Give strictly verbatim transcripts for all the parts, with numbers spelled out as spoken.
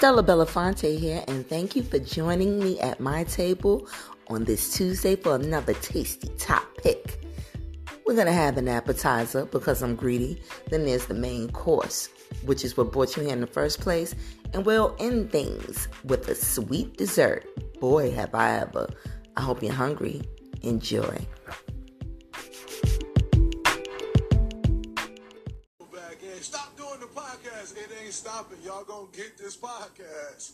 Stella Bellafontay here, and thank you for joining me at my table on this Tuesday for another Tasty Top Pick. We're going to have an appetizer because I'm greedy. Then there's the main course, which is what brought you here in the first place. And we'll end things with a sweet dessert. Boy, have I ever. I hope you're hungry. Enjoy. Stop doing the podcast. It ain't stopping. Y'all gonna get this podcast.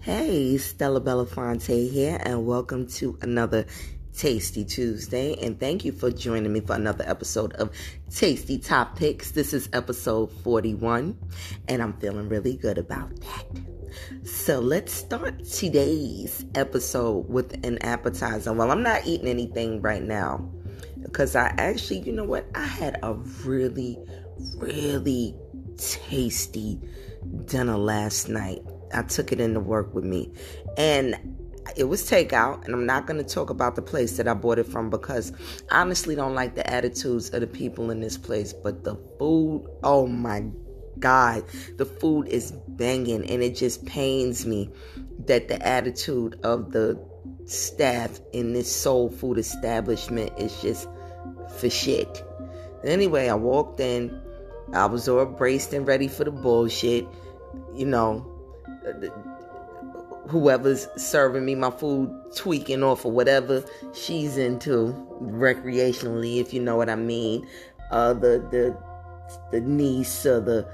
Hey, Stella Bellafontay here, and welcome to another Tasty Tuesday, and thank you for joining me for another episode of Tasty Top Picks. This is episode forty-one, and I'm feeling really good about that. So let's start today's episode with an appetizer. Well, I'm not eating anything right now because I actually, you know what? I had a really, really tasty dinner last night. I took it into work with me, and it was takeout, and I'm not going to talk about the place that I bought it from because I honestly don't like the attitudes of the people in this place, but the food, oh my God, the food is banging, and it just pains me that the attitude of the staff in this soul food establishment is just for shit. Anyway, I walked in, I was all braced and ready for the bullshit, you know, the, whoever's serving me my food tweaking off or whatever she's into recreationally, if you know what I mean. Uh, the the the niece or the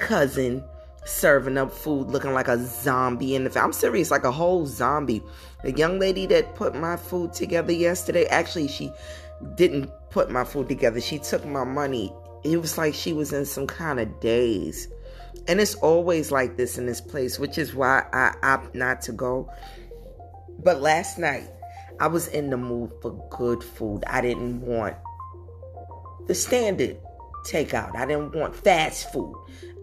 cousin serving up food looking like a zombie in the family. I'm serious, like a whole zombie. The young lady that put my food together yesterday, actually she didn't put my food together. She took my money. It was like she was in some kind of daze. And it's always like this in this place, which is why I opt not to go. But last night, I was in the mood for good food. I didn't want the standard takeout. I didn't want fast food.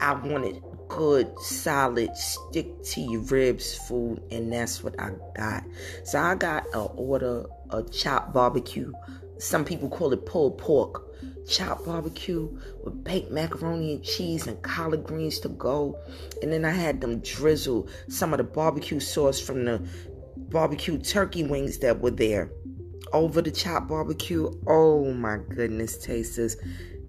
I wanted good, solid, stick-to-your-ribs food, and that's what I got. So I got an order of chopped barbecue. Some people call it pulled pork. Chopped barbecue with baked macaroni and cheese and collard greens to go. And then I had them drizzle some of the barbecue sauce from the barbecue turkey wings that were there over the chopped barbecue. Oh my goodness, tasters.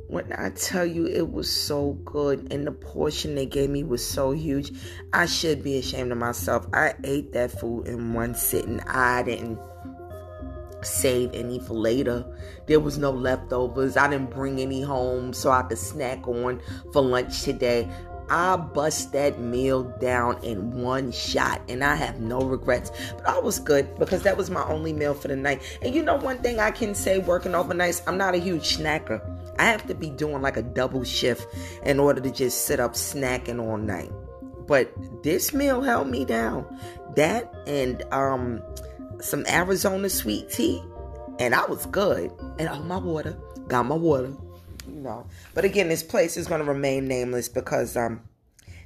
When I tell you it was so good, and the portion they gave me was so huge, I should be ashamed of myself. I ate that food in one sitting. I didn't save any for later. There was no leftovers. I didn't bring any home so I could snack on for lunch today. I bust that meal down in one shot, and I have no regrets. But I was good because that was my only meal for the night. And you know one thing I can say working overnights, I'm not a huge snacker. I have to be doing like a double shift in order to just sit up snacking all night. But this meal held me down. That and um some Arizona sweet tea, and I was good. And all my water, got my water, you know. But again, this place is going to remain nameless because um,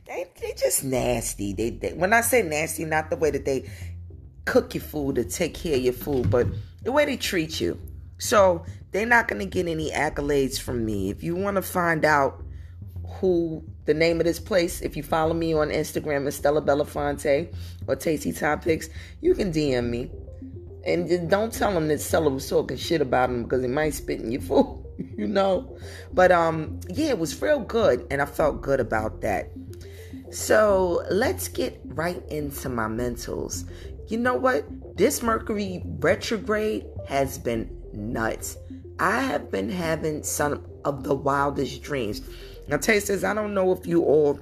they they just nasty. They, they when I say nasty, not the way that they cook your food or take care of your food, but the way they treat you. So they're not going to get any accolades from me. If you want to find out who the name of this place, if you follow me on Instagram at Stella Bellafontay or Tasty Top Picks, you can D M me. And just don't tell him that Stella was talking shit about him because he might spit in your food, you know. But um, yeah, it was real good, and I felt good about that. So let's get right into my mentals. You know what? This Mercury retrograde has been nuts. I have been having some of the wildest dreams. Now, tasters, I don't know if you all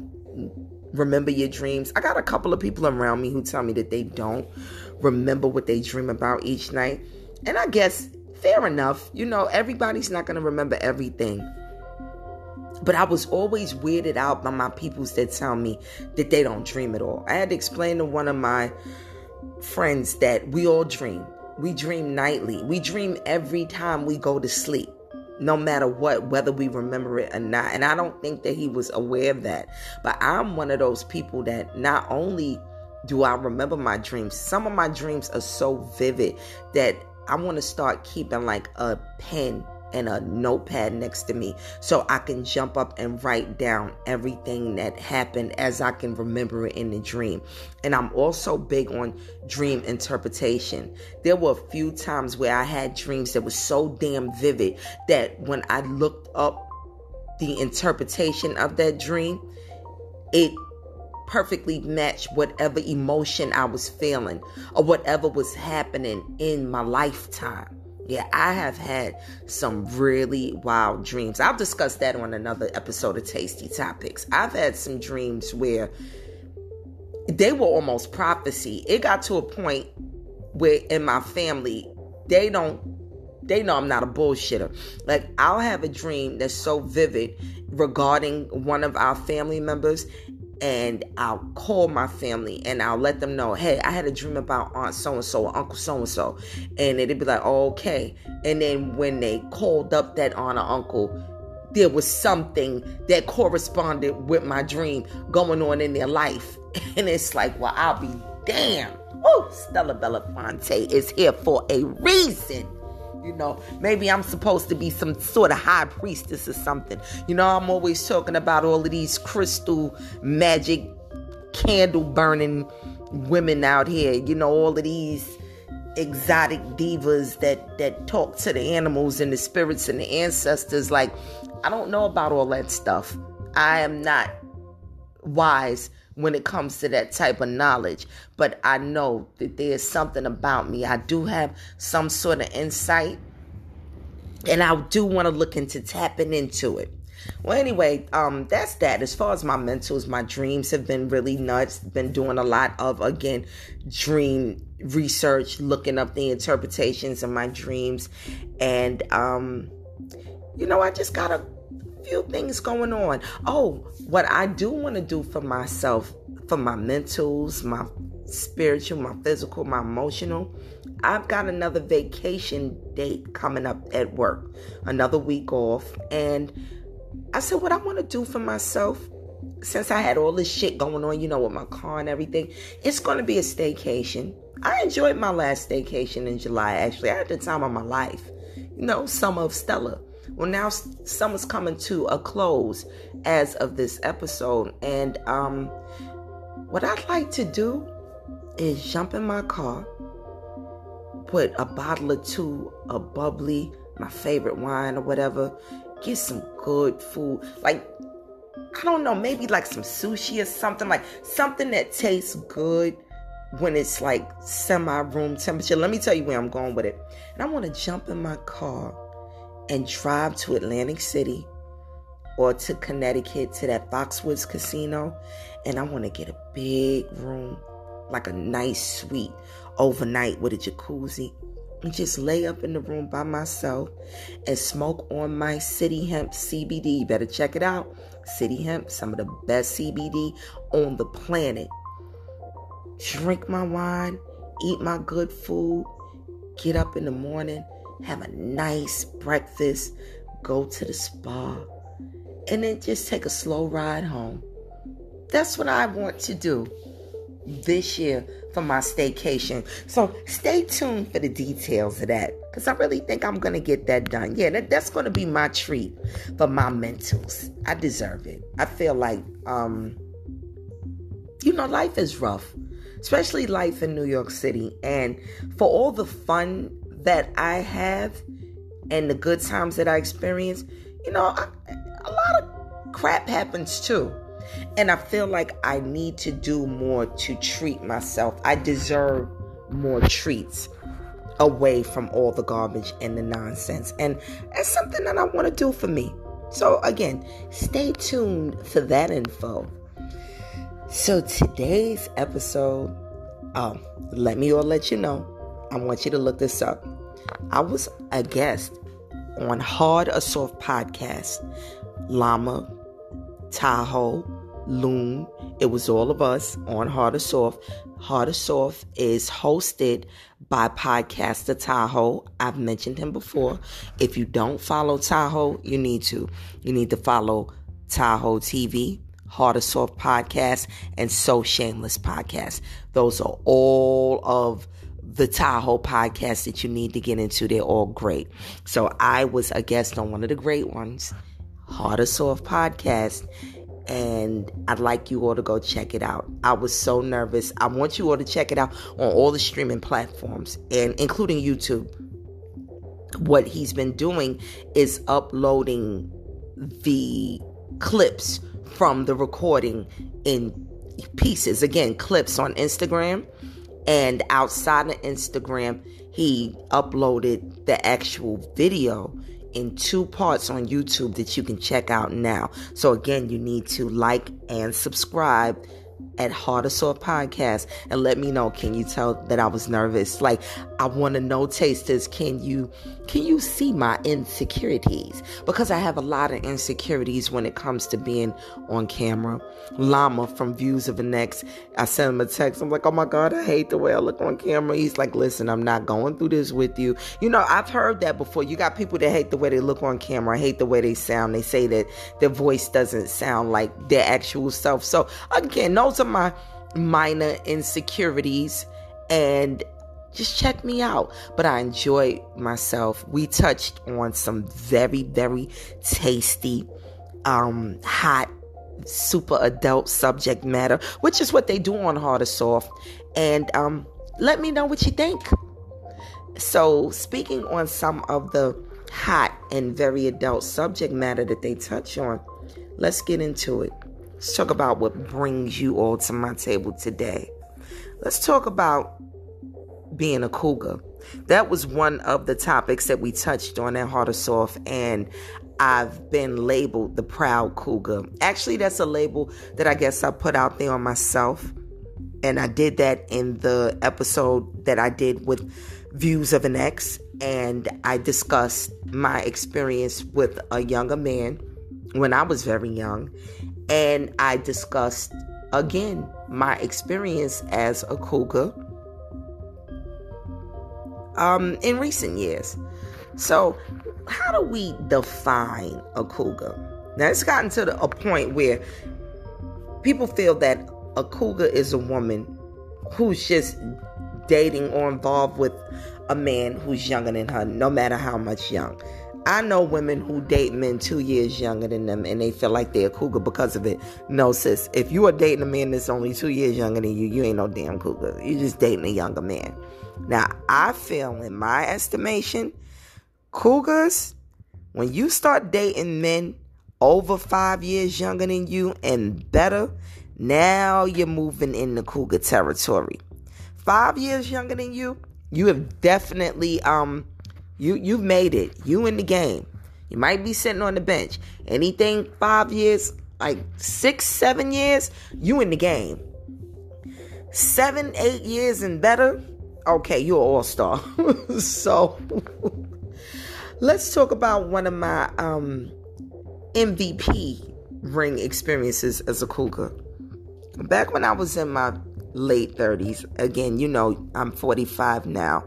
remember your dreams. I got a couple of people around me who tell me that they don't remember what they dream about each night. And I guess, fair enough, you know, everybody's not going to remember everything. But I was always weirded out by my peoples that tell me that they don't dream at all. I had to explain to one of my friends that we all dream. We dream nightly. We dream every time we go to sleep. No matter what, whether we remember it or not. And I don't think that he was aware of that. But I'm one of those people that not only do I remember my dreams, some of my dreams are so vivid that I want to start keeping like a pen and a notepad next to me so I can jump up and write down everything that happened as I can remember it in the dream. And I'm also big on dream interpretation. There were a few times where I had dreams that were so damn vivid that when I looked up the interpretation of that dream, it perfectly matched whatever emotion I was feeling or whatever was happening in my lifetime. Yeah, I have had some really wild dreams. I'll discuss that on another episode of Tasty Topics. I've had some dreams where they were almost prophecy. It got to a point where in my family, they don't, they know I'm not a bullshitter. Like, I'll have a dream that's so vivid regarding one of our family members, and I'll call my family and I'll let them know, hey, I had a dream about Aunt so-and-so or Uncle so-and-so. And it'd be like, oh, okay. And then when they called up that aunt or uncle, there was something that corresponded with my dream going on in their life. And it's like, well, I'll be damned. Oh, Stella Bellafontay is here for a reason. You know, maybe I'm supposed to be some sort of high priestess or something. You know, I'm always talking about all of these crystal magic candle burning women out here. You know, all of these exotic divas that, that talk to the animals and the spirits and the ancestors. Like, I don't know about all that stuff. I am not wise when it comes to that type of knowledge, but I know that there's something about me. I do have some sort of insight, and I do want to look into tapping into it. Well, anyway, um, that's that. As far as my mentals, my dreams have been really nuts. Been doing a lot of, again, dream research, looking up the interpretations of my dreams. And, um, you know, I just got to few things going on. Oh, what I do want to do for myself, for my mentals, my spiritual, my physical, my emotional, I've got another vacation date coming up at work, another week off. And I said, what I want to do for myself, since I had all this shit going on, you know, with my car and everything, it's going to be a staycation. I enjoyed my last staycation in July, actually. I had the time of my life, you know, summer of Stella. Well, now summer's coming to a close as of this episode. And um, what I'd like to do is jump in my car, put a bottle or two of bubbly, my favorite wine or whatever, get some good food. Like, I don't know, maybe like some sushi or something, like something that tastes good when it's like semi-room temperature. Let me tell you where I'm going with it. And I want to jump in my car and drive to Atlantic City or to Connecticut to that Foxwoods Casino. And I want to get a big room, like a nice suite overnight with a jacuzzi, and just lay up in the room by myself and smoke on my City Hemp C B D. You better check it out. City Hemp, some of the best C B D on the planet. Drink my wine, eat my good food, get up in the morning, have a nice breakfast, go to the spa, and then just take a slow ride home. That's what I want to do this year for my staycation. So stay tuned for the details of that, because I really think I'm going to get that done. Yeah, that, that's going to be my treat for my mentals. I deserve it. I feel like, um, you know, life is rough, especially life in New York City. And for all the fun that I have and the good times that I experience, you know, I, a lot of crap happens too. And I feel like I need to do more to treat myself. I deserve more treats away from all the garbage and the nonsense. And that's something that I want to do for me. So again, stay tuned for that info. So today's episode, oh, let me all let you know, I want you to look this up. I was a guest on Hard or Soft podcast. Llama, Tahoe, Loon. It was all of us on Hard or Soft. Hard or Soft is hosted by podcaster Tahoe. I've mentioned him before. If you don't follow Tahoe, you need to. You need to follow Tahoe T V, Hard or Soft podcast, and So Shameless podcast. Those are all of the Tahoe podcasts that you need to get into. They're all great. So I was a guest on one of the great ones, Hard or Soft podcast, and I'd like you all to go check it out. I was so nervous. I want you all to check it out on all the streaming platforms, and including YouTube. What he's been doing is uploading the clips from the recording in pieces. Again, clips on Instagram, and outside of Instagram, he uploaded the actual video in two parts on YouTube that you can check out now. So again, you need to like and subscribe at Hard or Soft Podcast, and let me know, can you tell that I was nervous? Like, I want to know, tasters, can you can you see my insecurities? Because I have a lot of insecurities when it comes to being on camera. Llama from Views of an Ex, I sent him a text. I'm like, oh my God, I hate the way I look on camera. He's like, listen, I'm not going through this with you. You know, I've heard that before. You got people that hate the way they look on camera, hate the way they sound. They say that their voice doesn't sound like their actual self. So again, those are my minor insecurities, and just check me out. But I enjoyed myself. We touched on some very, very tasty, um, hot, super adult subject matter, which is what they do on Hard or Soft. And um, let me know what you think. So, speaking on some of the hot and very adult subject matter that they touch on, let's get into it. Let's talk about what brings you all to my table today. Let's talk about being a cougar. That was one of the topics that we touched on at Hard or Soft, and I've been labeled the proud cougar. Actually, that's a label that I guess I put out there on myself, and I did that in the episode that I did with Views of an Ex, and I discussed my experience with a younger man when I was very young. And I discussed, again, my experience as a cougar um, in recent years. So how do we define a cougar? Now, it's gotten to the, a point where people feel that a cougar is a woman who's just dating or involved with a man who's younger than her, no matter how much young. I know women who date men two years younger than them, and they feel like they're a cougar because of it. No, sis, if you are dating a man that's only two years younger than you, you ain't no damn cougar. You're just dating a younger man. Now, I feel, in my estimation, cougars, when you start dating men over five years younger than you and better, now you're moving into cougar territory. Five years younger than you, you have definitely, um... You you've made it. You in the game. You might be sitting on the bench. Anything five years, like six, seven years, you in the game. Seven, eight years and better, okay, you're an all-star. So let's talk about one of my um, M V P ring experiences as a cougar. Back when I was in my late thirties, again, you know, I'm forty-five now.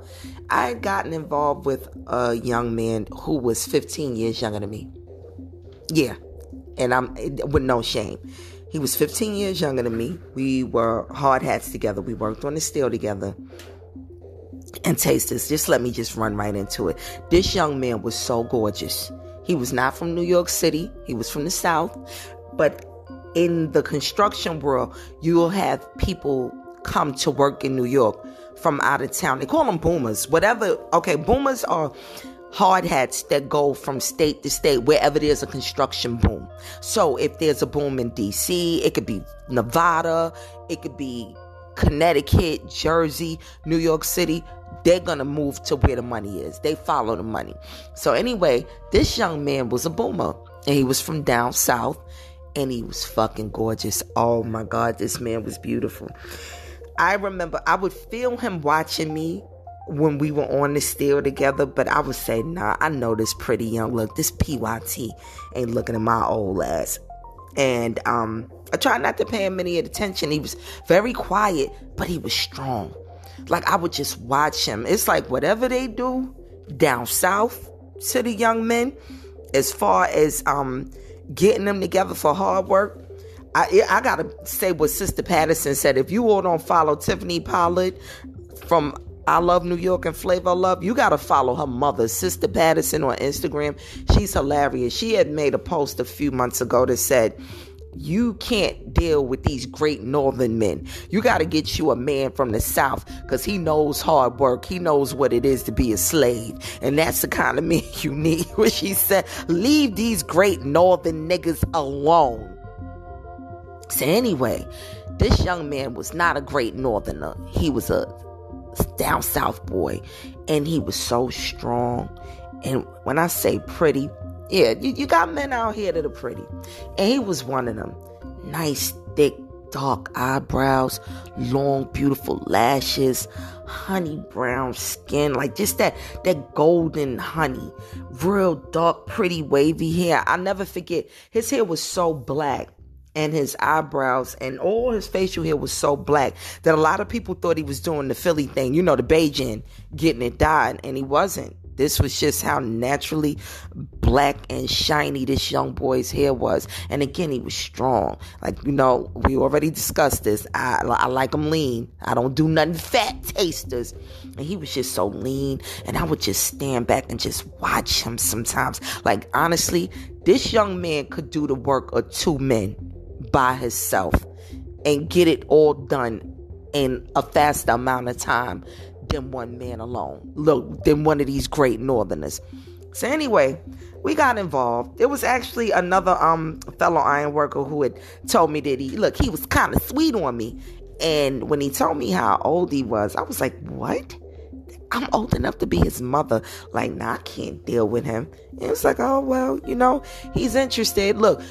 I had gotten involved with a young man who was fifteen years younger than me. Yeah, and I'm with no shame. He was fifteen years younger than me. We were hard hats together. We worked on the steel together. And taste this. Just let me just run right into it. This young man was so gorgeous. He was not from New York City. He was from the South. But in the construction world, you'll have people come to work in New York from out of town. They call them boomers, whatever. Okay, boomers are hard hats that go from state to state wherever there's a construction boom. So if there's a boom in D C, it could be Nevada, it could be Connecticut, Jersey, New York City. They're gonna move to where the money is. They follow the money. So anyway, this young man was a boomer, and he was from down south, and he was fucking gorgeous. Oh my God, this man was beautiful. I remember I would feel him watching me when we were on the steel together, but I would say, nah, I know this pretty young look. This P Y T ain't looking at my old ass. And um, I tried not to pay him any attention. He was very quiet, but he was strong. Like, I would just watch him. It's like whatever they do down south to the young men, as far as um, getting them together for hard work, I, I gotta say what Sister Patterson said. If you all don't follow Tiffany Pollard from I Love New York and Flavor Love. You got to follow her mother, Sister Patterson, on Instagram. She's hilarious. She had made a post a few months ago that said, you can't deal with these great northern men. You got to get you a man from the South because he knows hard work. He knows what it is to be a slave. And that's the kind of man you need. When she said, leave these great northern niggas alone. So anyway, this young man was not a great northerner. He was a down south boy. And he was so strong. And when I say pretty, yeah, you, you got men out here that are pretty. And he was one of them. Nice, thick, dark eyebrows, long, beautiful lashes, honey brown skin, like just that, that golden honey, real dark, pretty, wavy hair. I'll never forget, his hair was so black. And his eyebrows and all his facial hair was so black that a lot of people thought he was doing the Philly thing. You know, the Bajan, getting it dyed. And he wasn't. This was just how naturally black and shiny this young boy's hair was. And again, he was strong. Like, you know, we already discussed this. I, I like him lean. I don't do nothing fat tasters. And he was just so lean. And I would just stand back and just watch him sometimes. Like, honestly, this young man could do the work of two men by himself and get it all done in a faster amount of time than one man alone. Look, than one of these great northerners. So anyway, we got involved. It was actually another um fellow iron worker who had told me that he look he was kind of sweet on me. And when he told me how old he was, I was like, what? I'm old enough to be his mother. Like, nah, I can't deal with him. And it was like, oh well, you know, he's interested. Look,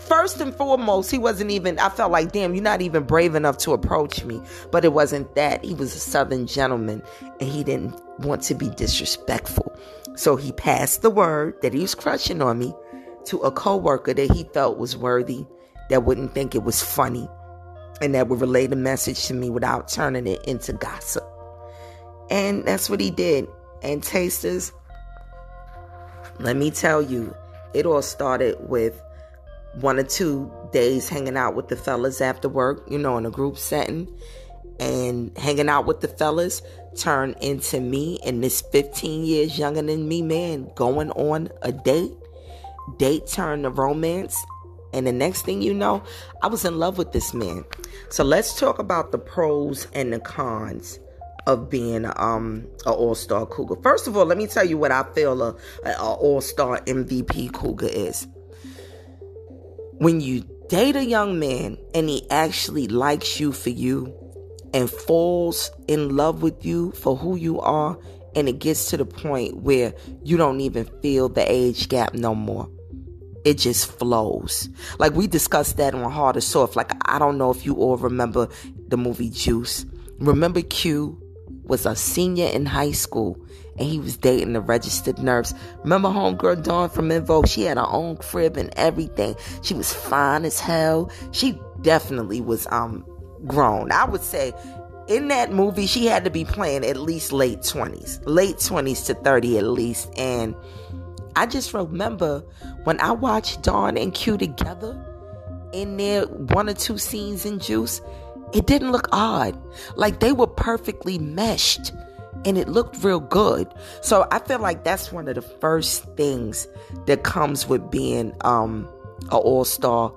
first and foremost, he wasn't even, I felt like, damn, you're not even brave enough to approach me. But it wasn't that. He was a Southern gentleman, and he didn't want to be disrespectful. So he passed the word that he was crushing on me to a coworker that he felt was worthy, that wouldn't think it was funny, and that would relay the message to me without turning it into gossip. And that's what he did. And tasters, let me tell you, it all started with one or two days hanging out with the fellas after work, you know, in a group setting, and hanging out with the fellas turned into me and this fifteen years younger than me man going on a date. Date turned to romance, and the next thing you know, I was in love with this man. So let's talk about the pros and the cons of being um an all-star cougar. First of all, let me tell you what I feel a, a all-star M V P cougar is. When you date a young man and he actually likes you for you and falls in love with you for who you are, and it gets to the point where you don't even feel the age gap no more. It just flows. Like we discussed that on Hard or Soft. Like, I don't know if you all remember the movie Juice. Remember Q was a senior in high school, and he was dating the registered nurse. Remember homegirl Dawn from Invo? She had her own crib and everything. She was fine as hell. She definitely was um grown. I would say in that movie, she had to be playing at least late twenties. Late twenties to thirty at least. And I just remember when I watched Dawn and Q together in their one or two scenes in Juice, it didn't look odd. Like they were perfectly meshed. And it looked real good. So I feel like that's one of the first things that comes with being um, an all-star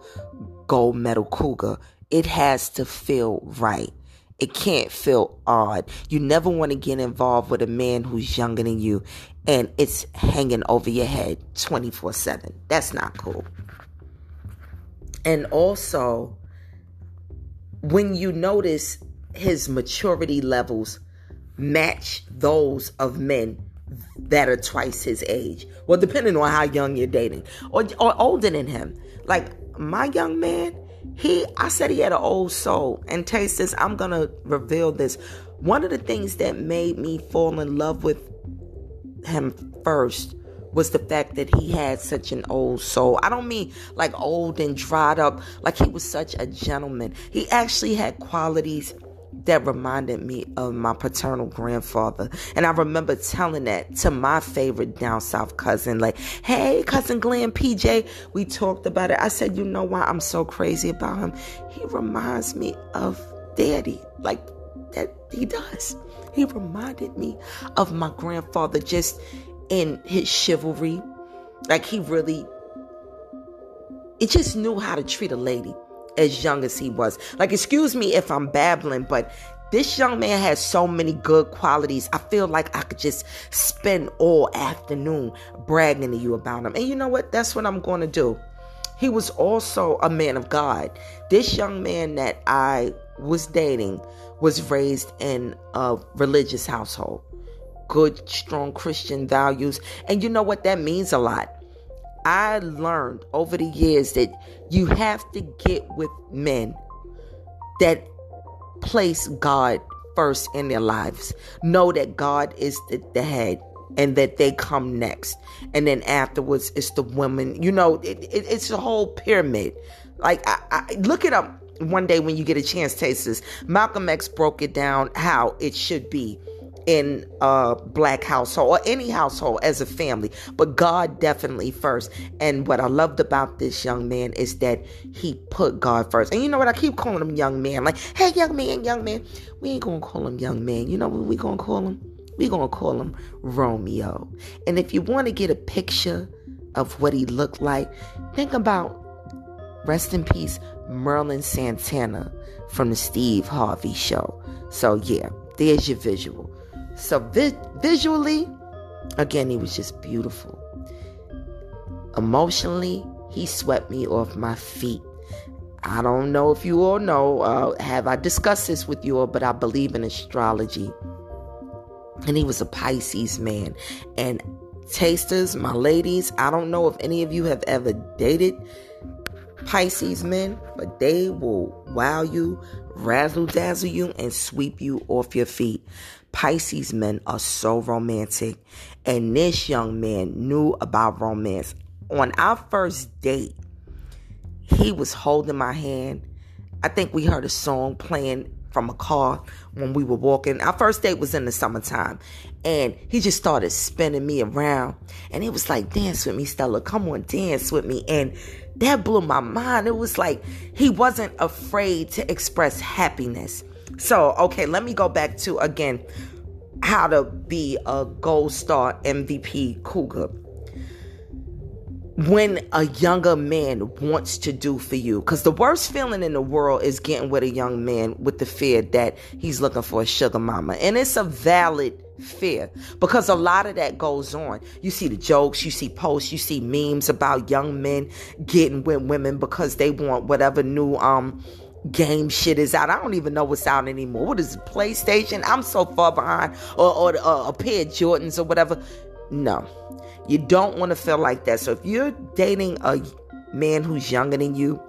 gold medal cougar. It has to feel right. It can't feel odd. You never want to get involved with a man who's younger than you and it's hanging over your head twenty-four seven. That's not cool. And also, when you notice his maturity levels match those of men that are twice his age, well, depending on how young you're dating, or, or older than him. Like my young man, he I said he had an old soul. And taste this, I'm gonna reveal this. One of the things that made me fall in love with him first was the fact that he had such an old soul. I don't mean like old and dried up. Like he was such a gentleman. He actually had qualities that reminded me of my paternal grandfather. And I remember telling that to my favorite down south cousin. Like, hey, cousin Glenn P J. We talked about it. I said, you know why I'm so crazy about him? He reminds me of daddy. Like, that he does. He reminded me of my grandfather just in his chivalry. Like, he really, he just knew how to treat a lady as young as he was. Like, excuse me if I'm babbling, but this young man has so many good qualities. I feel like I could just spend all afternoon bragging to you about him. And you know what? That's what I'm going to do. He was also a man of God. This young man that I was dating was raised in a religious household. Good, strong Christian values. And you know what? That means a lot. I learned over the years that you have to get with men that place God first in their lives. Know that God is the, the head, and that they come next. And then afterwards, it's the women. You know, it, it, it's a whole pyramid. Like, I, I, look it up one day when you get a chance, taste this. Malcolm X broke it down how it should be in a black household or any household as a family, but God definitely first. And what I loved about this young man is that he put God first. And you know what? I keep calling him young man. Like, hey, young man, young man. We ain't gonna call him young man. You know what we gonna call him? We gonna call him Romeo. And if you want to get a picture of what he looked like, think about, rest in peace, Merlin Santana from the Steve Harvey Show. So yeah, there's your visual. So vi- visually, again, he was just beautiful. Emotionally, he swept me off my feet. I don't know if you all know, uh, have I discussed this with you all, but I believe in astrology. And he was a Pisces man. And tasters, my ladies, I don't know if any of you have ever dated Pisces men, but they will wow you, razzle dazzle you, and sweep you off your feet. Pisces men are so romantic, and this young man knew about romance. On our first date, he was holding my hand. I think we heard a song playing from a car when we were walking. Our first date was in the summertime, and he just started spinning me around, and it was like, dance with me, Stella, come on, dance with me. And that blew my mind. It was like he wasn't afraid to express happiness. So, okay, let me go back to, again, how to be a gold star M V P cougar. When a younger man wants to do for you, because the worst feeling in the world is getting with a young man with the fear that he's looking for a sugar mama. And it's a valid fear, because a lot of that goes on. You see the jokes, you see posts, you see memes about young men getting with women because they want whatever new, um, game shit is out. I don't even know what's out anymore. What is it, PlayStation? I'm so far behind. Or, or, or a pair of Jordans or whatever. No. You don't want to feel like that. So if you're dating a man who's younger than you,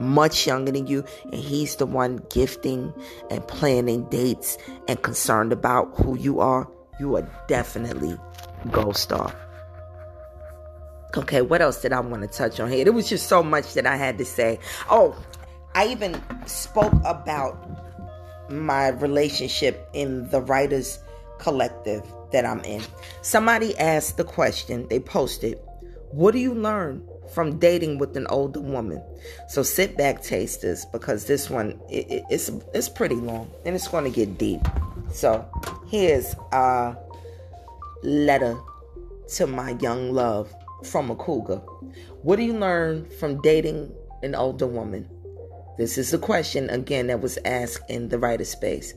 much younger than you, and he's the one gifting and planning dates and concerned about who you are, you are definitely gold star. Okay, what else did I want to touch on here? It was just so much that I had to say. Oh, I even spoke about my relationship in the writers collective that I'm in. Somebody asked the question, they posted, what do you learn from dating with an older woman? So sit back, tasters, because this one, it, it, it's, it's pretty long and it's going to get deep. So here's a letter to my young love from a cougar. What do you learn from dating an older woman? This is the question, again, that was asked in the writer space.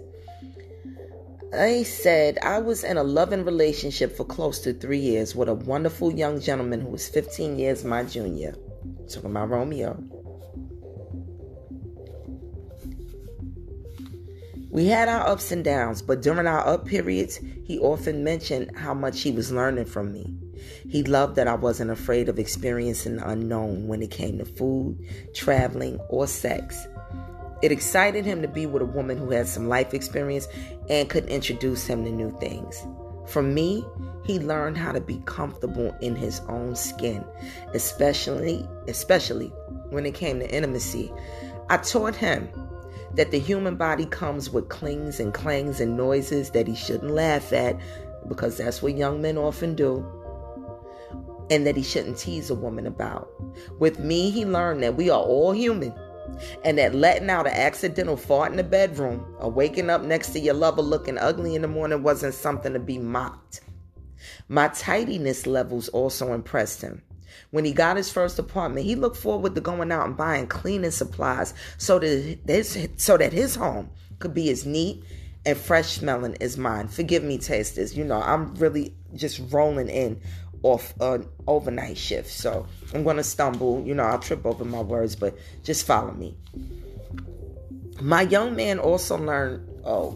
They said, I was in a loving relationship for close to three years with a wonderful young gentleman who was fifteen years my junior. Talking about Romeo. We had our ups and downs, but during our up periods, he often mentioned how much he was learning from me. He loved that I wasn't afraid of experiencing the unknown when it came to food, traveling, or sex. It excited him to be with a woman who had some life experience and could introduce him to new things. From me, he learned how to be comfortable in his own skin, especially, especially when it came to intimacy. I taught him that the human body comes with clings and clangs and noises that he shouldn't laugh at, because that's what young men often do, and that he shouldn't tease a woman about. With me, he learned that we are all human And that letting out an accidental fart in the bedroom or waking up next to your lover looking ugly in the morning wasn't something to be mocked. My tidiness levels also impressed him. When he got his first apartment, he looked forward to going out and buying cleaning supplies so that his, so that his home could be as neat and fresh smelling as mine. Forgive me, tasters. You know, I'm really just rolling in off an overnight shift. So I'm going to stumble. You know, I'll trip over my words, but just follow me. My young man also learned, oh,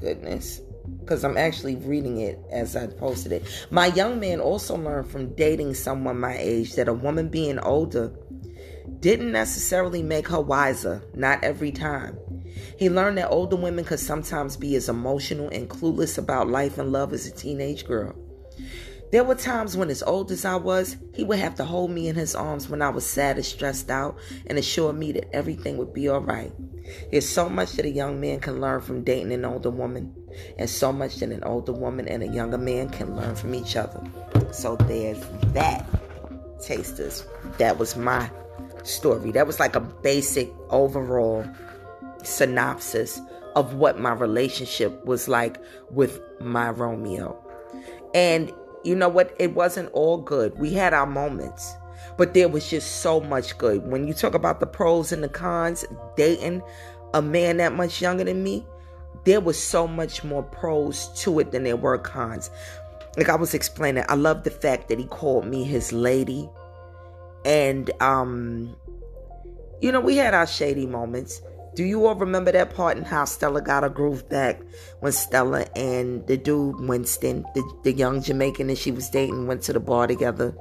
goodness. Because I'm actually reading it as I posted it. My young man also learned from dating someone my age that a woman being older didn't necessarily make her wiser, not every time. He learned that older women could sometimes be as emotional and clueless about life and love as a teenage girl. There were times when, as old as I was, he would have to hold me in his arms when I was sad and stressed out and assure me that everything would be all right. There's so much that a young man can learn from dating an older woman, and so much that an older woman and a younger man can learn from each other. So there's that, tasters. That was my story. That was like a basic overall synopsis of what my relationship was like with my Romeo. And you know what? It wasn't all good. We had our moments, but there was just so much good. When you talk about the pros and the cons, dating a man that much younger than me, there was so much more pros to it than there were cons. Like I was explaining, I love the fact that he called me his lady. And, um, you know, we had our shady moments. Do you all remember that part in How Stella Got Her Groove Back, when Stella and the dude Winston, the, the young Jamaican that she was dating, went to the bar together?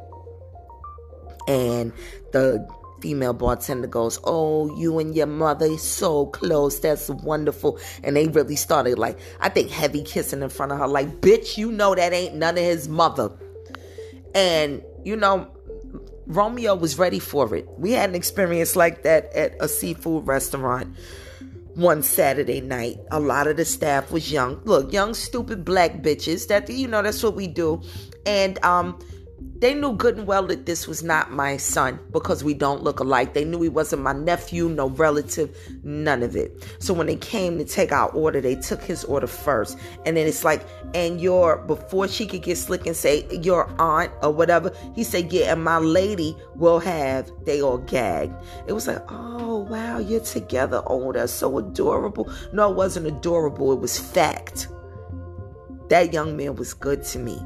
And the female bartender goes, "Oh, you and your mother so close. That's wonderful." And they really started, like, I think heavy kissing in front of her. Like, bitch, you know that ain't none of his mother. And, you know, Romeo was ready for it. We had an experience like that at a seafood restaurant one Saturday night. A lot of the staff was young. Look, young, stupid black bitches. That, you know, that's what we do. And um, they knew good and well that this was not my son because we don't look alike. They knew he wasn't my nephew, no relative, none of it. So when they came to take our order, they took his order first. And then it's like, and your, before she could get slick and say, your aunt or whatever, he said, yeah, and my lady will have, they all gagged. It was like, oh, wow, you're together. Oh, that's so adorable. No, it wasn't adorable. It was fact. That young man was good to me.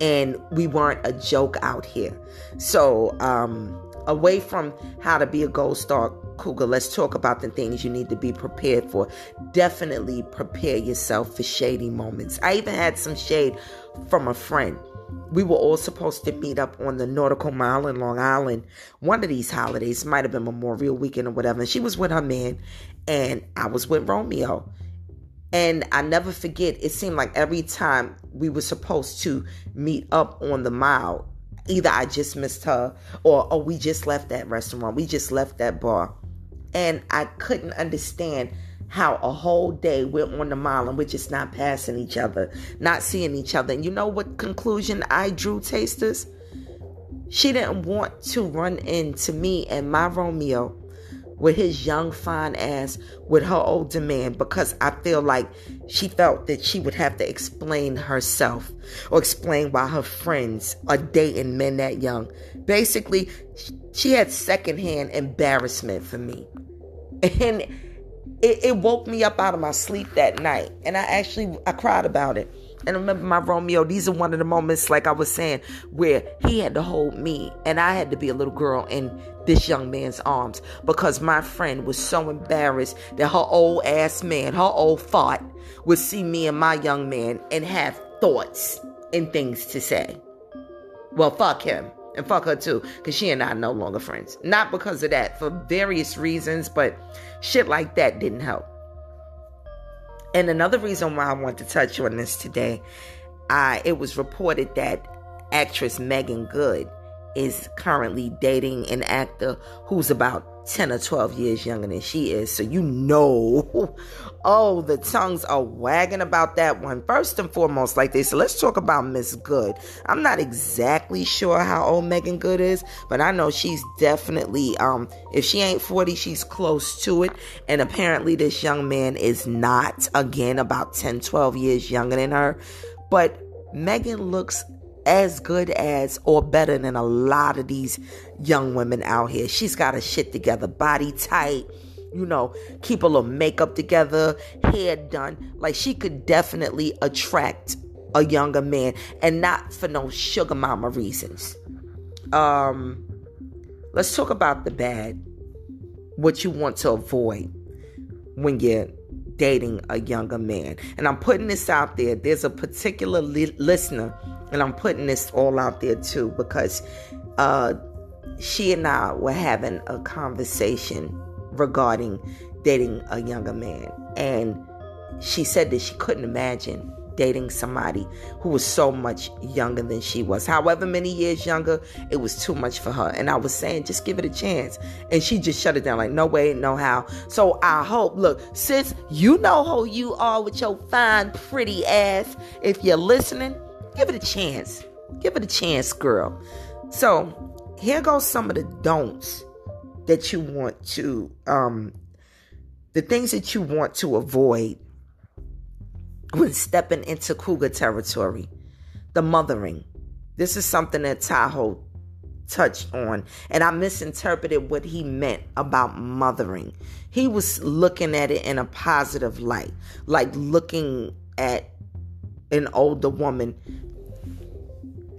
And we weren't a joke out here. So um, away from how to be a gold star cougar, let's talk about the things you need to be prepared for. Definitely prepare yourself for shady moments. I even had some shade from a friend. We were all supposed to meet up on the Nautical Mile in Long Island. One of these holidays, might have been Memorial Weekend or whatever. And she was with her man and I was with Romeo. And I never forget, it seemed like every time we were supposed to meet up on the mile, either I just missed her or, oh, we just left that restaurant. We just left that bar. And I couldn't understand how a whole day we're on the mile and we're just not passing each other, not seeing each other. And you know what conclusion I drew, tasters? She didn't want to run into me and my Romeo with his young, fine ass, with her older man, because I feel like she felt that she would have to explain herself or explain why her friends are dating men that young. Basically, she had secondhand embarrassment for me. And it, it woke me up out of my sleep that night. And I actually, I cried about it. And I remember my Romeo, these are one of the moments, like I was saying, where he had to hold me and I had to be a little girl in this young man's arms because my friend was so embarrassed that her old ass man, her old fart, would see me and my young man and have thoughts and things to say. Well, fuck him and fuck her too, because she and I are no longer friends. Not because of that, for various reasons, but shit like that didn't help. And another reason why I want to touch on this today, I, it was reported that actress Megan Good is currently dating an actor who's about ten or twelve years younger than she is. So you know, oh, the tongues are wagging about that one. First and foremost, like they said, let's talk about Miss Good. I'm not exactly sure how old Megan Good is, but I know she's definitely, um, if she ain't forty, she's close to it. And apparently this young man is not, again, about ten, twelve years younger than her. But Megan looks as good as or better than a lot of these young women out here. She's got her shit together, body tight, you know, keep a little makeup together, hair done. Like, she could definitely attract a younger man, and not for no sugar mama reasons. Um, let's talk about the bad, what you want to avoid when you're dating a younger man. And I'm putting this out there. There's a particular li- listener, and I'm putting this all out there too, because uh, she and I were having a conversation regarding dating a younger man. And she said that she couldn't imagine dating somebody who was so much younger than she was. However many years younger, it was too much for her. And I was saying, just give it a chance. And she just shut it down like, no way, no how. So I hope, look, sis, you know who you are with your fine, pretty ass. If you're listening, give it a chance. Give it a chance, girl. So here goes some of the don'ts that you want to, um, the things that you want to avoid when stepping into cougar territory. The mothering. This is something that Tahoe touched on, and I misinterpreted what he meant about mothering. He was looking at it in a positive light, like looking at an older woman,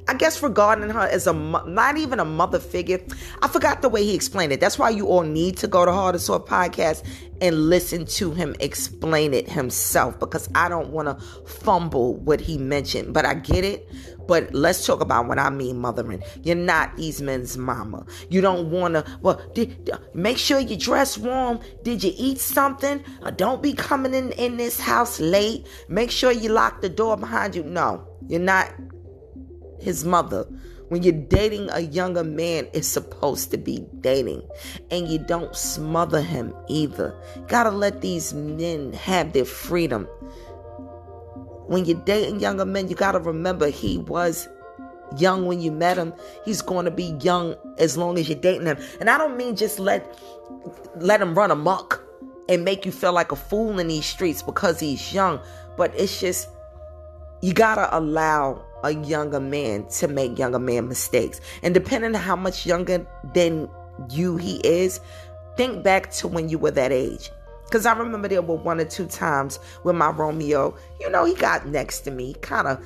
I guess, regarding her as a mo- not even a mother figure. I forgot the way he explained it. That's why you all need to go to Hard or Soft podcast and listen to him explain it himself, because I don't want to fumble what he mentioned, but I get it. But let's talk about what I mean mothering. You're not these men's mama. You don't want to, well, did, make sure you dress warm. Did you eat something? Or don't be coming in, in this house late. Make sure you lock the door behind you. No, you're not his mother. When you're dating a younger man, it's supposed to be dating. And you don't smother him either. Gotta let these men have their freedom. When you're dating younger men, you gotta remember he was young when you met him. He's gonna be young as long as you're dating him. And I don't mean just let let him run amok and make you feel like a fool in these streets because he's young. But it's just, you gotta allow a younger man to make younger man mistakes. And depending on how much younger than you he is, think back to when you were that age. Because I remember there were one or two times with my Romeo, you know, he got next to me, kind of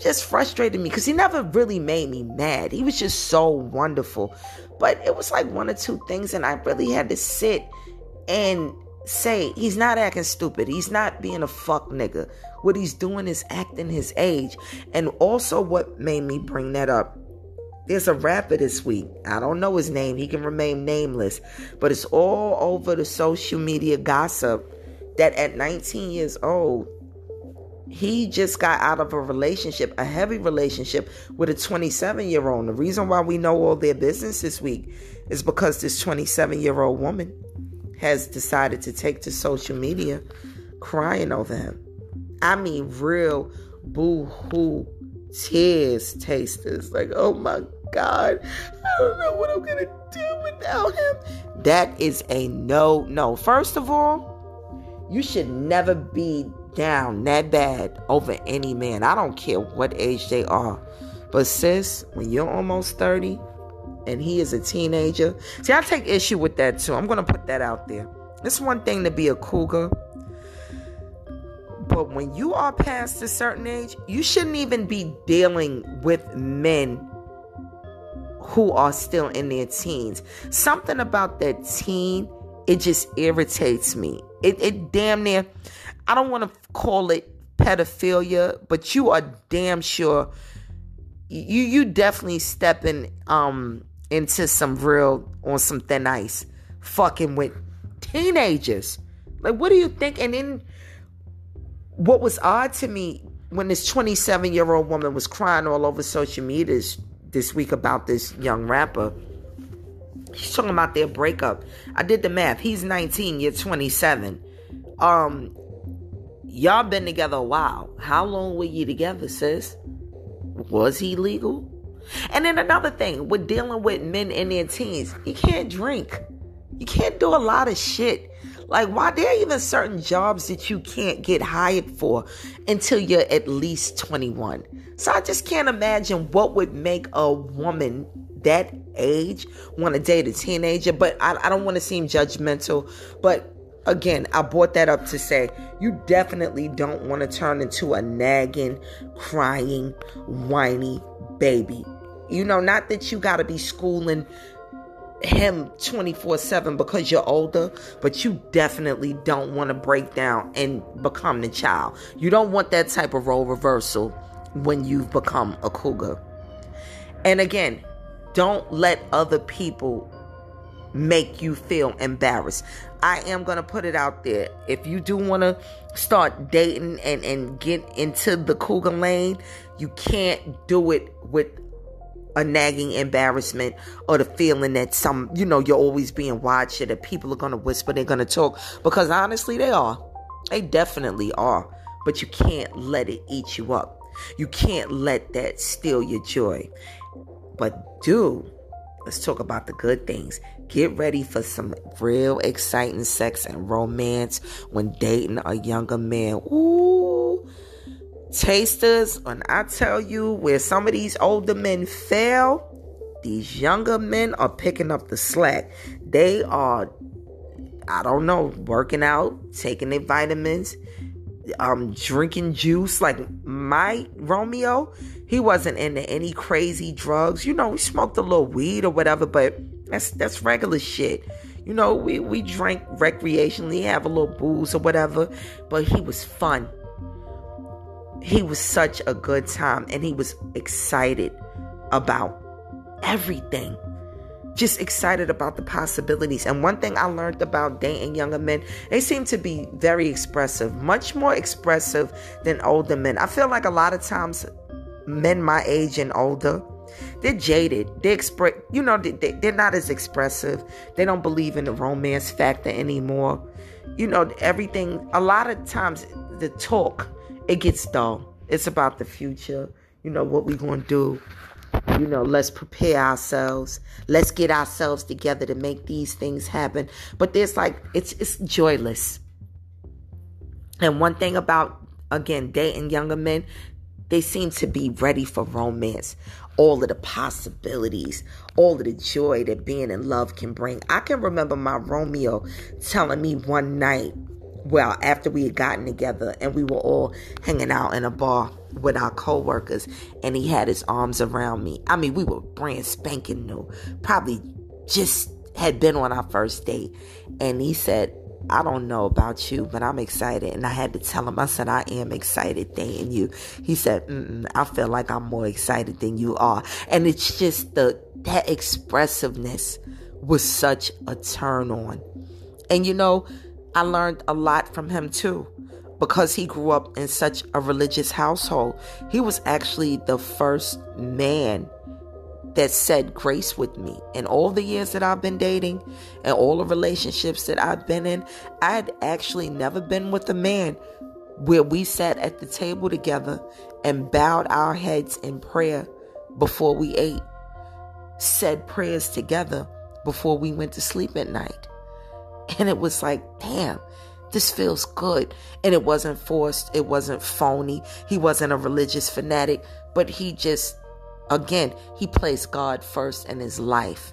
just frustrated me, because he never really made me mad. He was just so wonderful. But it was like one or two things, and I really had to sit and say, he's not acting stupid. He's not being a fuck nigga. What he's doing is acting his age. And also what made me bring that up, there's a rapper this week. I don't know his name. He can remain nameless. But it's all over the social media gossip that at nineteen years old, he just got out of a relationship, a heavy relationship with a twenty-seven-year-old. The reason why we know all their business this week is because this twenty-seven-year-old woman has decided to take to social media crying over him. I mean, real boo-hoo tears tasters. Like, oh my God, I don't know what I'm going to do without him. That is a no, no. First of all, you should never be down that bad over any man. I don't care what age they are. But sis, when you're almost thirty and he is a teenager. See, I take issue with that too. I'm going to put that out there. It's one thing to be a cougar, but when you are past a certain age, you shouldn't even be dealing with men who are still in their teens. Something about that teen, it just irritates me. It, it damn near, I don't want to call it pedophilia, but you are damn sure, you you definitely stepping um into some real, on some thin ice, fucking with teenagers. Like, what do you think? And then what was odd to me when this twenty-seven-year-old woman was crying all over social media this, this week about this young rapper, He's talking about their breakup. I did the math. He's nineteen. You're twenty-seven. Um, y'all been together a while. How long were you together, sis? Was he legal? And then another thing, we're dealing with men in their teens. You can't drink. You can't do a lot of shit. Like, why there are even certain jobs that you can't get hired for until you're at least twenty-one. So I just can't imagine what would make a woman that age want to date a teenager. But I, I don't want to seem judgmental. But again, I brought that up to say you definitely don't want to turn into a nagging, crying, whiny baby. You know, not that you got to be schooling him twenty-four seven because you're older, but you definitely don't want to break down and become the child. You don't want that type of role reversal when you've become a cougar. And again, don't let other people make you feel embarrassed. I am going to put it out there. If you do want to start dating and, and get into the cougar lane, you can't do it with a nagging embarrassment or the feeling that some, you know, you're always being watched or that people are going to whisper, they're going to talk, because honestly, they are. They definitely are. But you can't let it eat you up. You can't let that steal your joy. But do, let's talk about the good things. Get ready for some real exciting sex and romance when dating a younger man. Ooh. Tasters, and I tell you, where some of these older men fail, these younger men are picking up the slack. They are, I don't know, working out, taking their vitamins, um, drinking juice. Like my Romeo, he wasn't into any crazy drugs. You know, he smoked a little weed or whatever, but that's that's regular shit. You know, we, we drank recreationally, have a little booze or whatever, but he was fun. He was such a good time, and he was excited about everything. Just excited about the possibilities. And one thing I learned about dating younger men, they seem to be very expressive, much more expressive than older men. I feel like a lot of times men my age and older, they're jaded. They express, you know, they, they, they're not as expressive. They don't believe in the romance factor anymore. You know, everything, a lot of times the talk, it gets dull. It's about the future. You know, what we're going to do. You know, let's prepare ourselves. Let's get ourselves together to make these things happen. But there's like, it's it's joyless. And one thing about, again, dating younger men, they seem to be ready for romance. All of the possibilities, all of the joy that being in love can bring. I can remember my Romeo telling me one night, well, after we had gotten together and we were all hanging out in a bar with our co-workers, and he had his arms around me. I mean, we were brand spanking new. Probably just had been on our first date. And he said, I don't know about you, but I'm excited. And I had to tell him, I said, I am excited dating you. He said, mm-mm, I feel like I'm more excited than you are. And it's just the that expressiveness was such a turn on. And you know, I learned a lot from him too, because he grew up in such a religious household. He was actually the first man that said grace with me. In all the years that I've been dating and all the relationships that I've been in, I had actually never been with a man where we sat at the table together and bowed our heads in prayer before we ate, said prayers together before we went to sleep at night. And it was like, damn, this feels good. And it wasn't forced. It wasn't phony. He wasn't a religious fanatic. But he just, again, he placed God first in his life.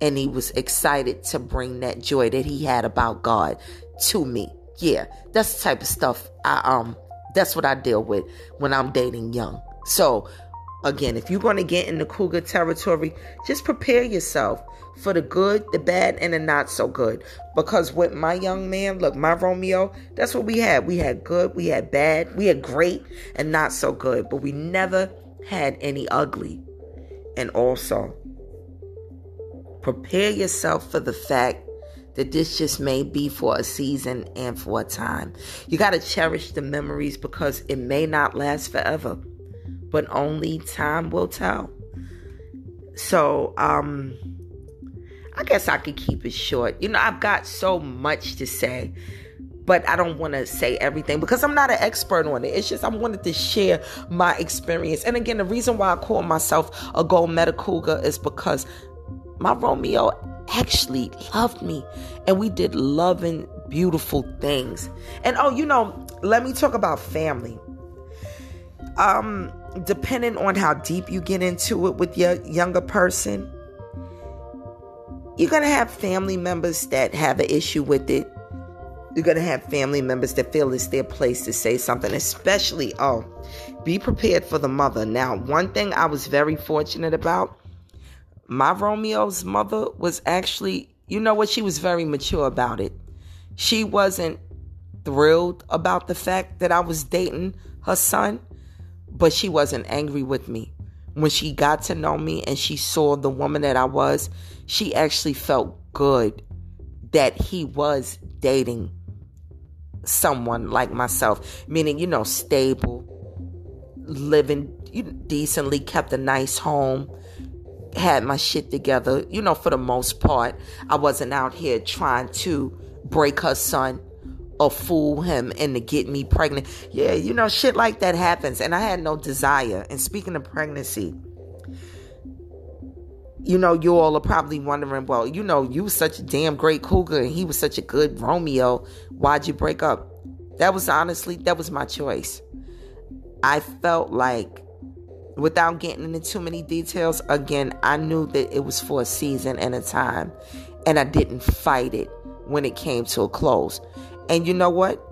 And he was excited to bring that joy that he had about God to me. Yeah, that's the type of stuff I, um, that's what I deal with when I'm dating young. So, again, if you're going to get in the cougar territory, just prepare yourself for the good, the bad, and the not so good. Because with my young man, look, my Romeo, that's what we had. We had good, we had bad, we had great, and not so good. But we never had any ugly. And also, prepare yourself for the fact that this just may be for a season and for a time. You got to cherish the memories because it may not last forever. But only time will tell. So, um, I guess I could keep it short. You know, I've got so much to say, but I don't want to say everything because I'm not an expert on it. It's just I wanted to share my experience. And again, the reason why I call myself a gold medal cougar is because my Romeo actually loved me, and we did loving, beautiful things. And oh, you know, let me talk about family. Um, depending on how deep you get into it with your younger person, you're going to have family members that have an issue with it. You're going to have family members that feel it's their place to say something, especially, oh, be prepared for the mother. Now, one thing I was very fortunate about, my Romeo's mother was actually, you know what, she was very mature about it. She wasn't thrilled about the fact that I was dating her son, but she wasn't angry with me. When she got to know me and she saw the woman that I was, she actually felt good that he was dating someone like myself, meaning, you know, stable, living decently, kept a nice home, had my shit together, you know, for the most part. I wasn't out here trying to break her son or fool him into getting me pregnant. Yeah, you know, shit like that happens. And I had no desire. And speaking of pregnancy, you know, you all are probably wondering, well, you know, you was such a damn great cougar and he was such a good Romeo. Why'd you break up? That was honestly, that was my choice. I felt like, without getting into too many details, again, I knew that it was for a season and a time. And I didn't fight it when it came to a close. And you know what?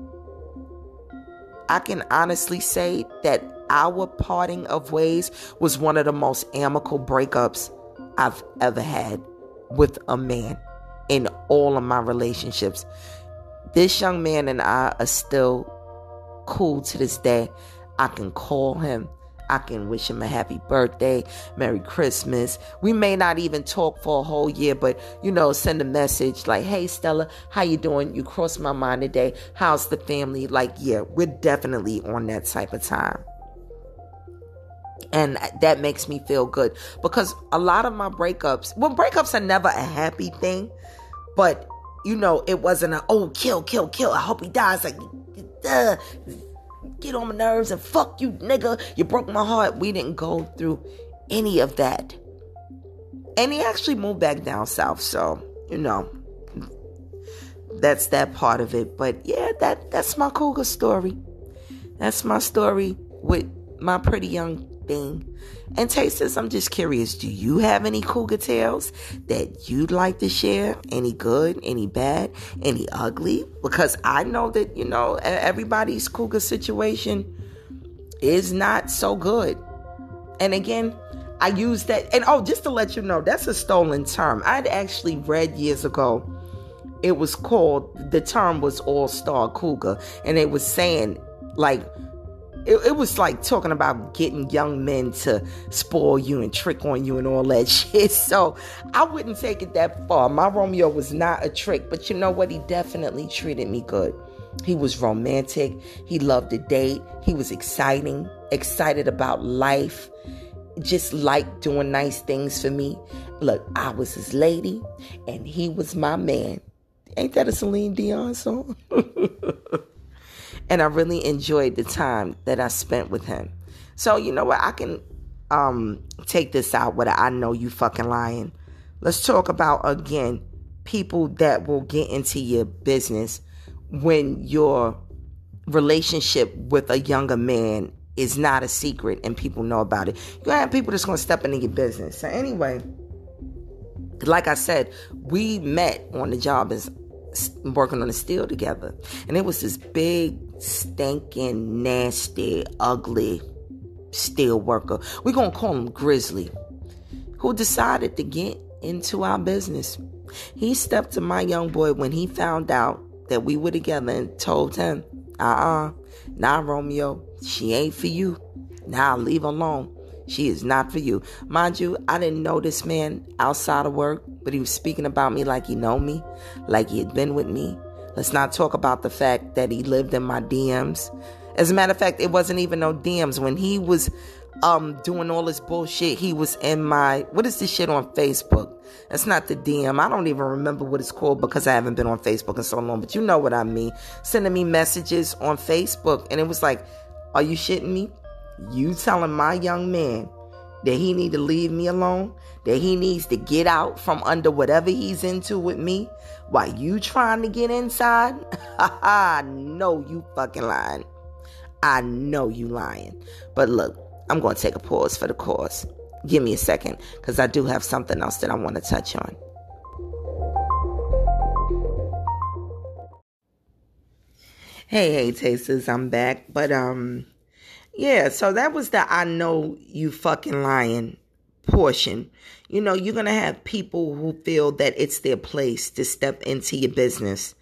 I can honestly say that our parting of ways was one of the most amicable breakups I've ever had with a man in all of my relationships. This young man and I are still cool to this day. I can call him. I can wish him a happy birthday, Merry Christmas. We may not even talk for a whole year, but, you know, send a message like, hey, Stella, how you doing? You crossed my mind today. How's the family? Like, yeah, we're definitely on that type of time. And that makes me feel good because a lot of my breakups, well, breakups are never a happy thing, but, you know, it wasn't a, oh, kill, kill, kill. I hope he dies. Like, duh. Get on my nerves and fuck you, nigga. You broke my heart. We didn't go through any of that. And he actually moved back down south. So, you know, that's that part of it. But yeah, that, that's my cougar story. That's my story with my pretty young thing. And Tay says, I'm just curious. Do you have any cougar tales that you'd like to share? Any good, any bad, any ugly? Because I know that, you know, everybody's cougar situation is not so good. And again, I use that. And oh, just to let you know, that's a stolen term. I'd actually read years ago. It was called, the term was all-star cougar. And it was saying, like, It, it was like talking about getting young men to spoil you and trick on you and all that shit. So I wouldn't take it that far. My Romeo was not a trick, but you know what? He definitely treated me good. He was romantic. He loved to date. He was exciting, excited about life, just liked doing nice things for me. Look, I was his lady and he was my man. Ain't that a Celine Dion song? And I really enjoyed the time that I spent with him. So, you know what? I can um, take this out with a, I know you fucking lying. Let's talk about, again, people that will get into your business when your relationship with a younger man is not a secret and people know about it. You're going to have people that's going to step into your business. So, anyway, like I said, we met on the job as working on a steel together. And it was this big, stinking, nasty, ugly steel worker. We're going to call him Grizzly, who decided to get into our business. He stepped to my young boy when he found out that we were together and told him, uh-uh, nah, Romeo, she ain't for you. Nah, leave her alone. She is not for you. Mind you, I didn't know this man outside of work, but he was speaking about me like he know me, like he had been with me. Let's not talk about the fact that he lived in my D Ms. As a matter of fact, it wasn't even no D Ms. When he was um, doing all this bullshit. He was in my, what is this shit on Facebook? That's not the D M. I don't even remember what it's called because I haven't been on Facebook in so long, but you know what I mean. Sending me messages on Facebook. And it was like, are you shitting me? You telling my young man that he need to leave me alone, that he needs to get out from under whatever he's into with me, while you trying to get inside? I know you fucking lying. I know you lying. But look, I'm going to take a pause for the cause. Give me a second, because I do have something else that I want to touch on. Hey, hey, Tasters, I'm back. But, um... yeah, so that was the I know you fucking lying portion. You know, you're going to have people who feel that it's their place to step into your business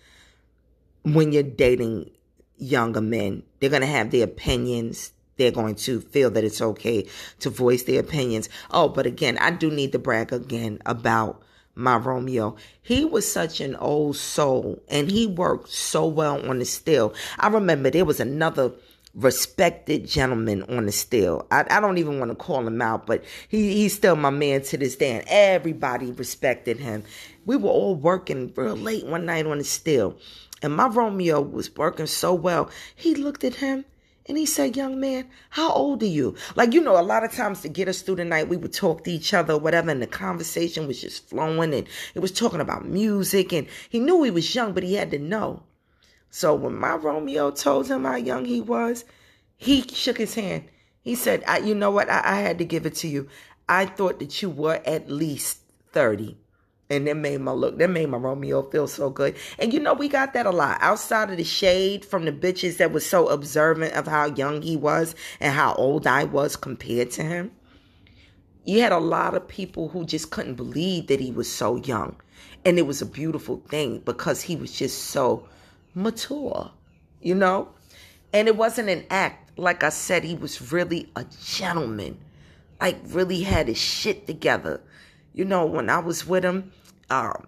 when you're dating younger men. They're going to have their opinions. They're going to feel that it's okay to voice their opinions. Oh, but again, I do need to brag again about my Romeo. He was such an old soul, and he worked so well on the still. I remember there was another respected gentleman on the still. I, I don't even want to call him out, but he, he's still my man to this day, and everybody respected him. We were all working real late one night on the still, and my Romeo was working so well. He looked at him and he said, young man, how old are you? Like, you know, a lot of times to get us through the night, we would talk to each other or whatever, and the conversation was just flowing, and it was talking about music, and he knew he was young, but he had to know. So when my Romeo told him how young he was, he shook his hand. He said, I, you know what? I, I had to give it to you. I thought that you were at least thirty. And that made my look, that made my Romeo feel so good. And you know, we got that a lot. Outside of the shade from the bitches that was so observant of how young he was and how old I was compared to him, you had a lot of people who just couldn't believe that he was so young. And it was a beautiful thing because he was just so mature, you know, and it wasn't an act. Like I said, he was really a gentleman, like really had his shit together. You know, when I was with him, um,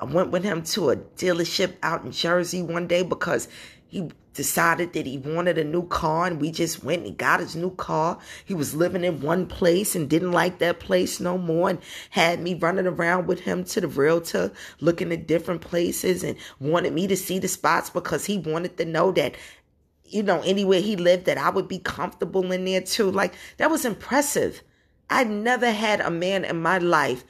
I went with him to a dealership out in Jersey one day because he decided that he wanted a new car, and we just went and got his new car. He was living in one place and didn't like that place no more, and had me running around with him to the realtor, looking at different places, and wanted me to see the spots because he wanted to know that, you know, anywhere he lived that I would be comfortable in there too. Like, that was impressive. I've never had a man in my life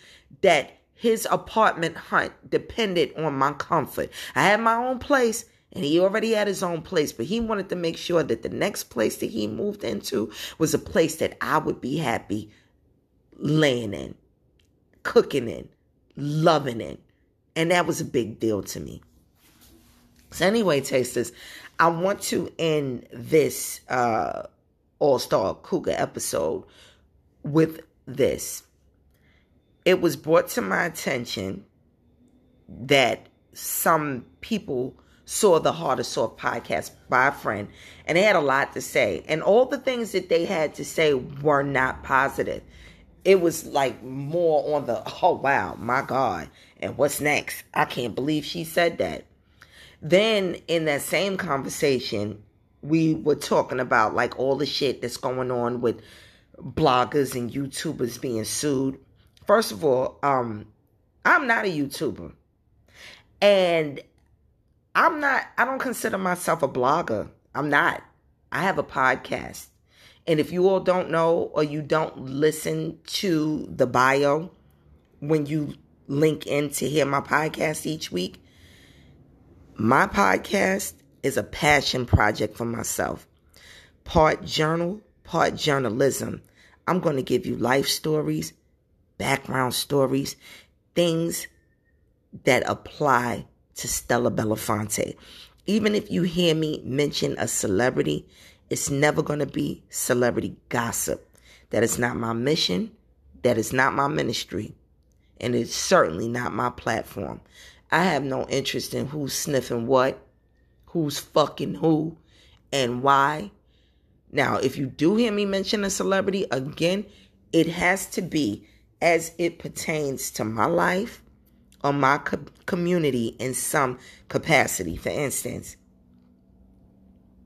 that his apartment hunt depended on my comfort. I had my own place, and he already had his own place, but he wanted to make sure that the next place that he moved into was a place that I would be happy laying in, cooking in, loving in. And that was a big deal to me. So anyway, Tasters, I want to end this uh, All-Star Cougar episode with this. It was brought to my attention that some people saw the Hard or Soft podcast by a friend, and they had a lot to say. And all the things that they had to say were not positive. It was like more on the, oh, wow, my God, and what's next? I can't believe she said that. Then in that same conversation, we were talking about like all the shit that's going on with bloggers and YouTubers being sued. First of all, um, I'm not a YouTuber. And I'm not, I don't consider myself a blogger. I'm not. I have a podcast. And if you all don't know, or you don't listen to the bio when you link in to hear my podcast each week, my podcast is a passion project for myself. Part journal, part journalism. I'm going to give you life stories, background stories, things that apply to Stella Bellafontay. Even if you hear me mention a celebrity, it's never going to be celebrity gossip. That is not my mission. That is not my ministry. And it's certainly not my platform. I have no interest in who's sniffing what, who's fucking who, and why. Now, if you do hear me mention a celebrity, again, it has to be as it pertains to my life, on my co- community in some capacity. For instance,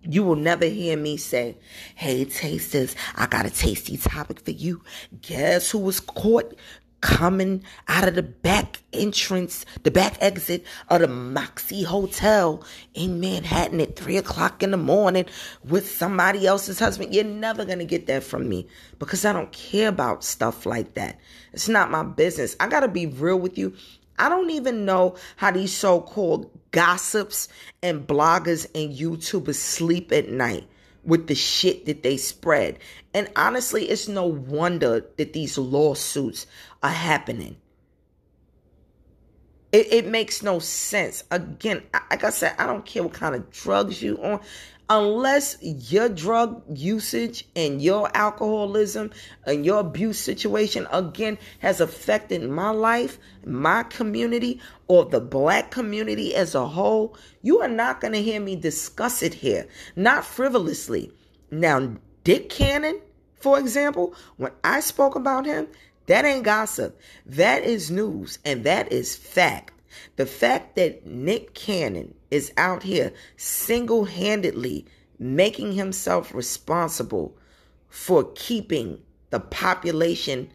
You will never hear me say, hey, tasters, I got a tasty topic for you. Guess who was caught coming out of the back entrance, the back exit of the Moxie Hotel in Manhattan at three o'clock in the morning with somebody else's husband? You're never going to get that from me because I don't care about stuff like that. It's not my business. I got to be real with you. I don't even know how these so-called gossips and bloggers and YouTubers sleep at night with the shit that they spread. And honestly, it's no wonder that these lawsuits are happening. It, it makes no sense. Again, like I said, I don't care what kind of drugs you on. Unless your drug usage and your alcoholism and your abuse situation, again, has affected my life, my community, or the black community as a whole, you are not going to hear me discuss it here. Not frivolously. Now, Dick Cannon, for example, when I spoke about him, that ain't gossip. That is news, and that is fact. The fact that Nick Cannon is out here single-handedly making himself responsible for keeping the population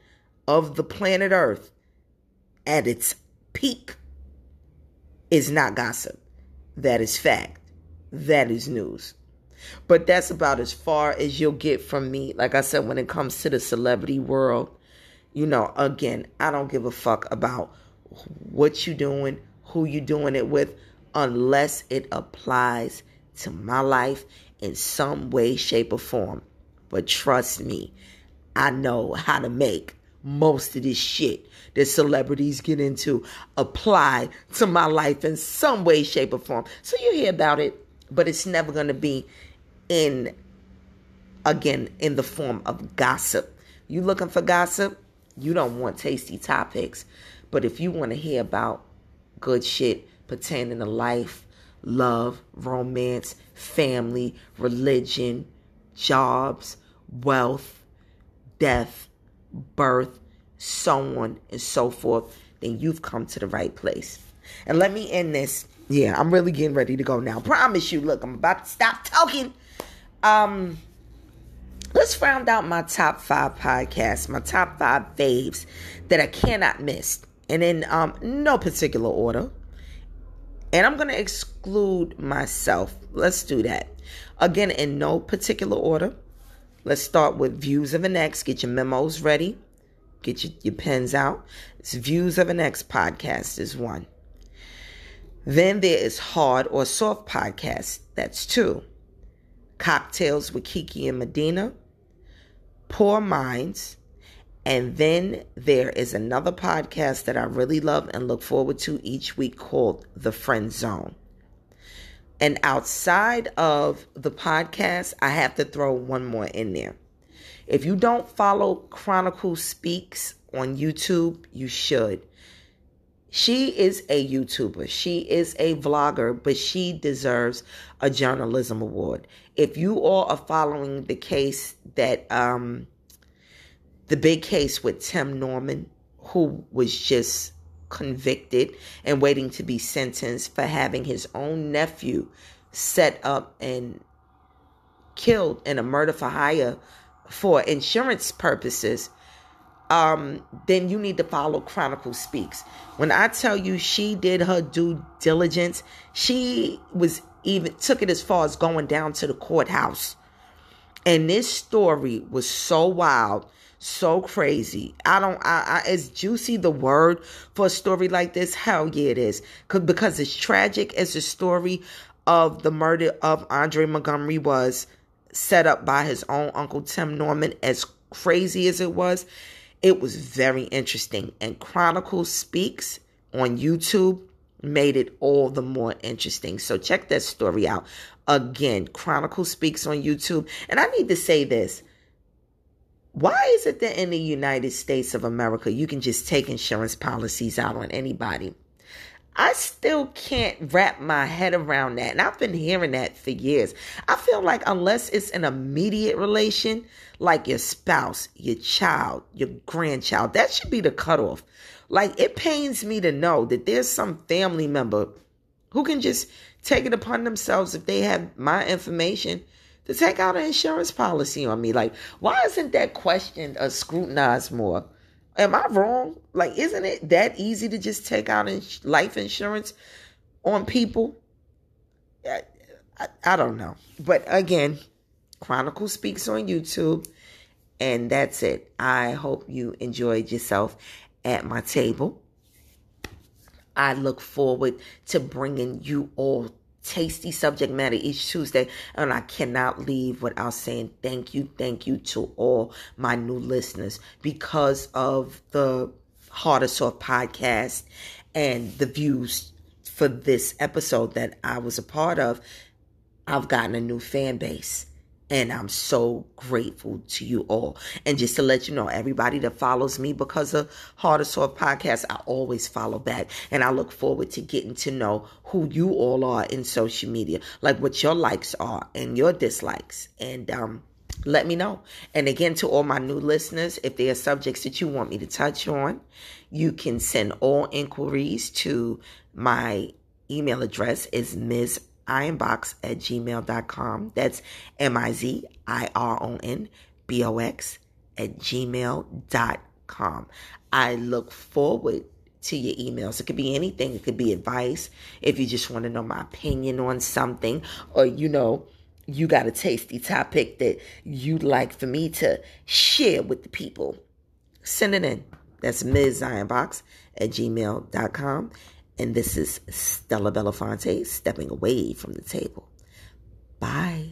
of the planet Earth at its peak is not gossip. That is fact. That is news. But that's about as far as you'll get from me. Like I said, when it comes to the celebrity world, you know, again, I don't give a fuck about what you doing, who you doing it with, unless it applies to my life in some way, shape, or form. But trust me, I know how to make most of this shit that celebrities get into apply to my life in some way, shape, or form. So you hear about it, but it's never going to be in, again, in the form of gossip. You looking for gossip? You don't want tasty topics. But if you want to hear about good shit pertaining to life, love, romance, family, religion, jobs, wealth, death, birth, so on and so forth, then you've come to the right place. And let me end this. Yeah, I'm really getting ready to go now. Promise you. Look, I'm about to stop talking. Um, let's round out my top five podcasts, my top five faves that I cannot miss. And in um, no particular order. And I'm going to exclude myself. Let's do that. Again, in no particular order. Let's start with Views of an Ex. Get your memos ready. Get your, your pens out. It's Views of an Ex podcast is one. Then there is Hard or Soft podcast. That's two. Cocktails with Kiki and Medina. Poor Minds. And then there is another podcast that I really love and look forward to each week called The Friend Zone. And outside of the podcast, I have to throw one more in there. If you don't follow Chronicle Speaks on YouTube, you should. She is a YouTuber. She is a vlogger, but she deserves a journalism award. If you all are following the case that... um. The big case with Tim Norman, who was just convicted and waiting to be sentenced for having his own nephew set up and killed in a murder for hire for insurance purposes, um, then you need to follow Chronicle Speaks. When I tell you she did her due diligence, she was even took it as far as going down to the courthouse. And this story was so wild. So crazy. I don't, I, I, is juicy the word for a story like this? Hell yeah, it is. Because as tragic as the story of the murder of Andre Montgomery was, set up by his own uncle Tim Norman, as crazy as it was, it was very interesting. And Chronicle Speaks on YouTube made it all the more interesting. So check that story out. Again, Chronicle Speaks on YouTube. And I need to say this. Why is it that in the United States of America, you can just take insurance policies out on anybody? I still can't wrap my head around that. And I've been hearing that for years. I feel like unless it's an immediate relation, like your spouse, your child, your grandchild, that should be the cutoff. Like, it pains me to know that there's some family member who can just take it upon themselves if they have my information to take out an insurance policy on me. Like, why isn't that questioned or scrutinized more? Am I wrong? Like, isn't it that easy to just take out ins- life insurance on people? I, I, I don't know. But again, Chronicle Speaks on YouTube. And that's it. I hope you enjoyed yourself at my table. I look forward to bringing you all tasty subject matter each Tuesday. And I cannot leave without saying thank you, thank you to all my new listeners. Because of the Hard or Soft podcast and the views for this episode that I was a part of, I've gotten a new fan base. And I'm so grateful to you all. And just to let you know, everybody that follows me because of Hard or Soft Podcast, I always follow back. And I look forward to getting to know who you all are in social media. Like what your likes are and your dislikes. And um, let me know. And again, to all my new listeners, if there are subjects that you want me to touch on, you can send all inquiries to my email address is Miz MsIronBox at gmail dot com. That's M I Z I R O N B O X at gmail dot com. I look forward to your emails. It could be anything. It could be advice. If you just want to know my opinion on something, or you know, you got a tasty topic that you'd like for me to share with the people, send it in. That's MsIronBox at gmail dot com. And this is Stella Bellafontay stepping away from the table. Bye.